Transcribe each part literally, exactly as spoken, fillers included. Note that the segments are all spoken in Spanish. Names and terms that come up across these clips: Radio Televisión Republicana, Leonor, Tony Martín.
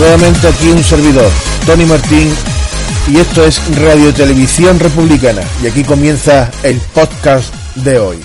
Nuevamente aquí un servidor, Tony Martín, y esto es Radio Televisión Republicana, y aquí comienza el podcast de hoy.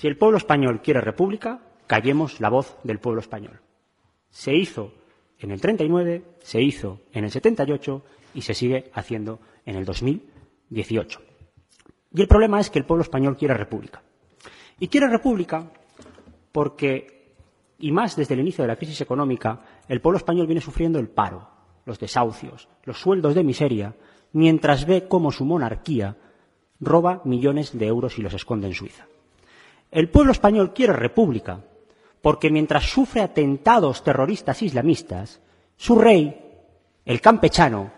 Si el pueblo español quiere república, callemos la voz del pueblo español. Se hizo en el treinta y nueve, se hizo en el setenta y ocho y se sigue haciendo en el dos mil dieciocho. Y el problema es que el pueblo español quiere república. Y quiere república porque, y más desde el inicio de la crisis económica, el pueblo español viene sufriendo el paro, los desahucios, los sueldos de miseria, mientras ve cómo su monarquía roba millones de euros y los esconde en Suiza. El pueblo español quiere república porque mientras sufre atentados terroristas islamistas, su rey, el campechano,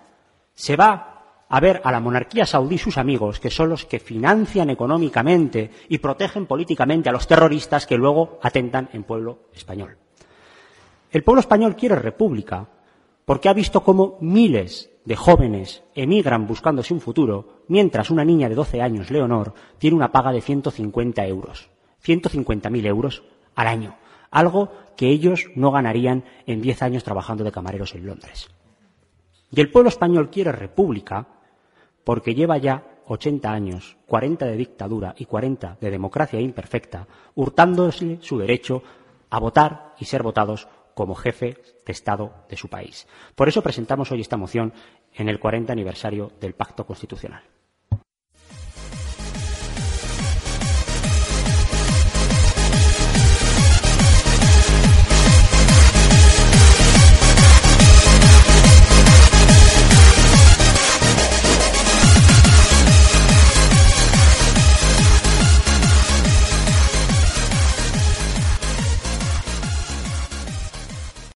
se va a ver a la monarquía saudí y sus amigos, que son los que financian económicamente y protegen políticamente a los terroristas que luego atentan en pueblo español. El pueblo español quiere república porque ha visto cómo miles de jóvenes emigran buscándose un futuro, mientras una niña de doce años, Leonor, tiene una paga de ciento cincuenta euros. ciento cincuenta mil euros al año, algo que ellos no ganarían en diez años trabajando de camareros en Londres. Y el pueblo español quiere república porque lleva ya ochenta años, cuarenta de dictadura y cuarenta de democracia imperfecta, hurtándose su derecho a votar y ser votados como jefe de Estado de su país. Por eso presentamos hoy esta moción en el cuarenta aniversario del Pacto Constitucional.